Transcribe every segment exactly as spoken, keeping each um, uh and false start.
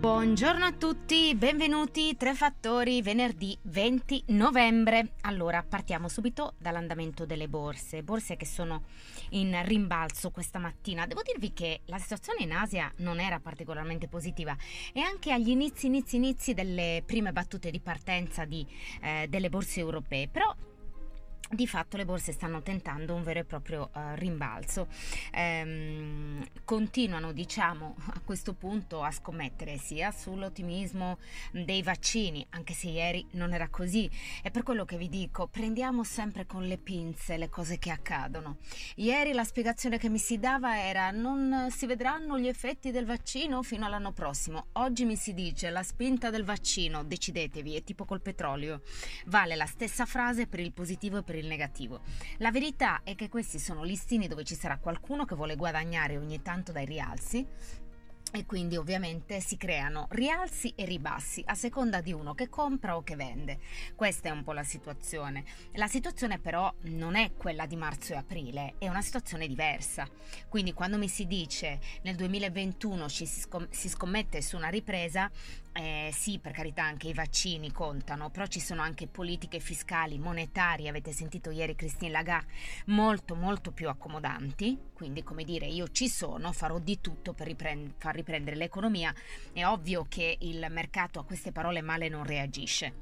Buongiorno a tutti, benvenuti Tre Fattori, venerdì venti novembre. Allora, partiamo subito dall'andamento delle borse, borse che sono in rimbalzo questa mattina. Devo dirvi che la situazione in Asia non era particolarmente positiva e anche agli inizi, inizi, inizi delle prime battute di partenza di, eh, delle borse europee, però di fatto le borse stanno tentando un vero e proprio uh, rimbalzo, ehm, continuano diciamo a questo punto a scommettere sia sull'ottimismo dei vaccini, anche se ieri non era così, e per quello che vi dico prendiamo sempre con le pinze le cose che accadono. Ieri la spiegazione che mi si dava era: non si vedranno gli effetti del vaccino fino all'anno prossimo. Oggi mi si dice la spinta del vaccino, decidetevi, è tipo col petrolio, vale la stessa frase per il positivo e per il negativo. La verità è che questi sono listini dove ci sarà qualcuno che vuole guadagnare ogni tanto dai rialzi e quindi ovviamente si creano rialzi e ribassi a seconda di uno che compra o che vende. Questa è un po' la situazione. La situazione però non è quella di marzo e aprile, è una situazione diversa. Quindi quando mi si dice nel duemilaventuno ci si, scomm- si scommette su una ripresa, Eh, sì, per carità, anche i vaccini contano, però ci sono anche politiche fiscali, monetarie, avete sentito ieri Christine Lagarde, molto molto più accomodanti, quindi come dire io ci sono, farò di tutto per riprend- far riprendere l'economia. È ovvio che il mercato a queste parole male non reagisce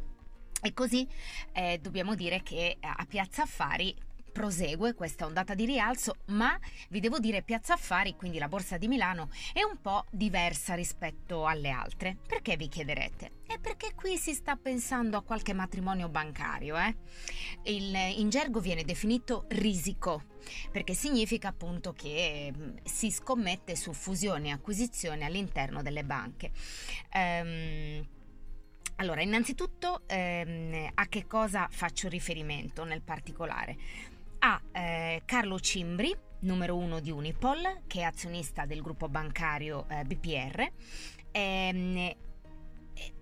e così eh, dobbiamo dire che a Piazza Affari prosegue questa ondata di rialzo, ma vi devo dire Piazza Affari, quindi la borsa di Milano, è un po' diversa rispetto alle altre. Perché vi chiederete? È perché qui si sta pensando a qualche matrimonio bancario, eh? Il, in gergo viene definito risico, perché significa appunto che si scommette su fusioni e acquisizioni all'interno delle banche. Ehm... Allora, innanzitutto ehm, a che cosa faccio riferimento nel particolare? A eh, Carlo Cimbri, numero uno di Unipol, che è azionista del gruppo bancario eh, B P R, ehm,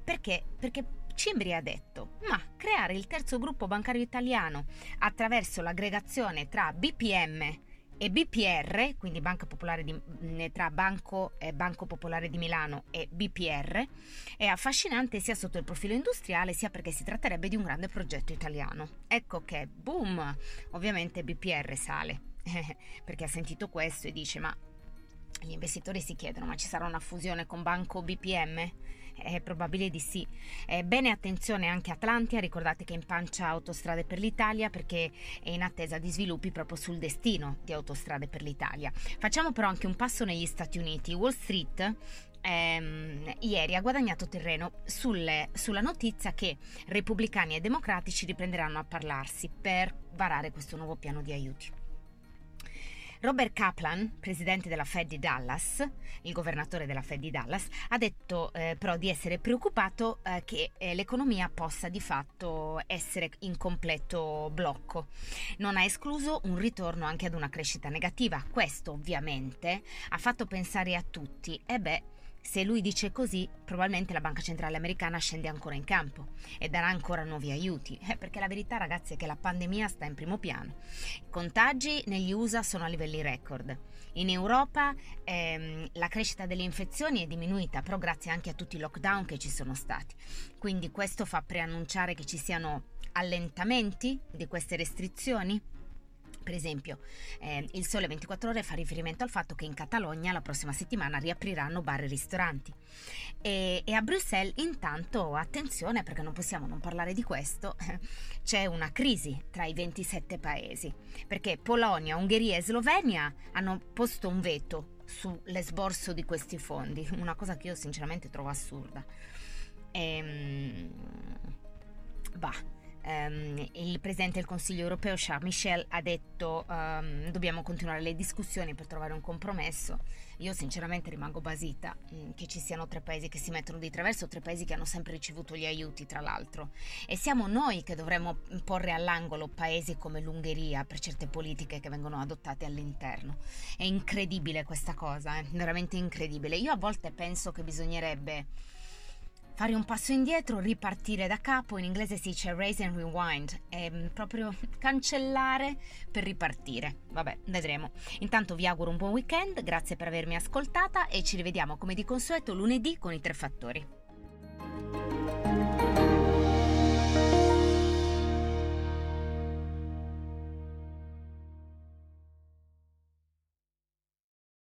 perché, perché Cimbri ha detto: ma creare il terzo gruppo bancario italiano attraverso l'aggregazione tra B P M e B P R, quindi Banca Popolare di, tra Banco, eh, Banco Popolare di Milano e B P R, è affascinante sia sotto il profilo industriale sia perché si tratterebbe di un grande progetto italiano. Ecco che boom, ovviamente B P R sale perché ha sentito questo e dice: ma gli investitori si chiedono, ma ci sarà una fusione con Banco B P M? È probabile di sì. Eh, bene, attenzione anche Atlantia, ricordate che in pancia Autostrade per l'Italia perché è in attesa di sviluppi proprio sul destino di Autostrade per l'Italia. Facciamo però anche un passo negli Stati Uniti. Wall Street ehm, ieri ha guadagnato terreno sulle, sulla notizia che repubblicani e democratici riprenderanno a parlarsi per varare questo nuovo piano di aiuti. Robert Kaplan, presidente della Fed di Dallas, il governatore della Fed di Dallas, ha detto eh, però di essere preoccupato eh, che eh, l'economia possa di fatto essere in completo blocco. Non ha escluso un ritorno anche ad una crescita negativa. Questo ovviamente ha fatto pensare a tutti: e beh, se lui dice così, probabilmente la Banca Centrale Americana scende ancora in campo e darà ancora nuovi aiuti, eh, perché la verità, ragazzi, è che la pandemia sta in primo piano. I contagi negli U S A sono a livelli record. In Europa ehm, la crescita delle infezioni è diminuita, però grazie anche a tutti i lockdown che ci sono stati. Quindi questo fa preannunciare che ci siano allentamenti di queste restrizioni. Per esempio, eh, il Sole ventiquattro Ore fa riferimento al fatto che in Catalogna la prossima settimana riapriranno bar e ristoranti. E, e a Bruxelles, intanto, attenzione, perché non possiamo non parlare di questo, c'è una crisi tra i ventisette paesi, perché Polonia, Ungheria e Slovenia hanno posto un veto sull'esborso di questi fondi, una cosa che io sinceramente trovo assurda. Ehm, bah. Um, il Presidente del Consiglio Europeo Charles Michel ha detto um, dobbiamo continuare le discussioni per trovare un compromesso. Io sinceramente rimango basita um, che ci siano tre paesi che si mettono di traverso, tre paesi che hanno sempre ricevuto gli aiuti tra l'altro, e siamo noi che dovremmo porre all'angolo paesi come l'Ungheria per certe politiche che vengono adottate all'interno. È incredibile questa cosa, è veramente incredibile. Io a volte penso che bisognerebbe fare un passo indietro, ripartire da capo, in inglese si dice raise and rewind, è proprio cancellare per ripartire. Vabbè, vedremo. Intanto vi auguro un buon weekend, grazie per avermi ascoltata e ci rivediamo come di consueto lunedì con i Tre Fattori.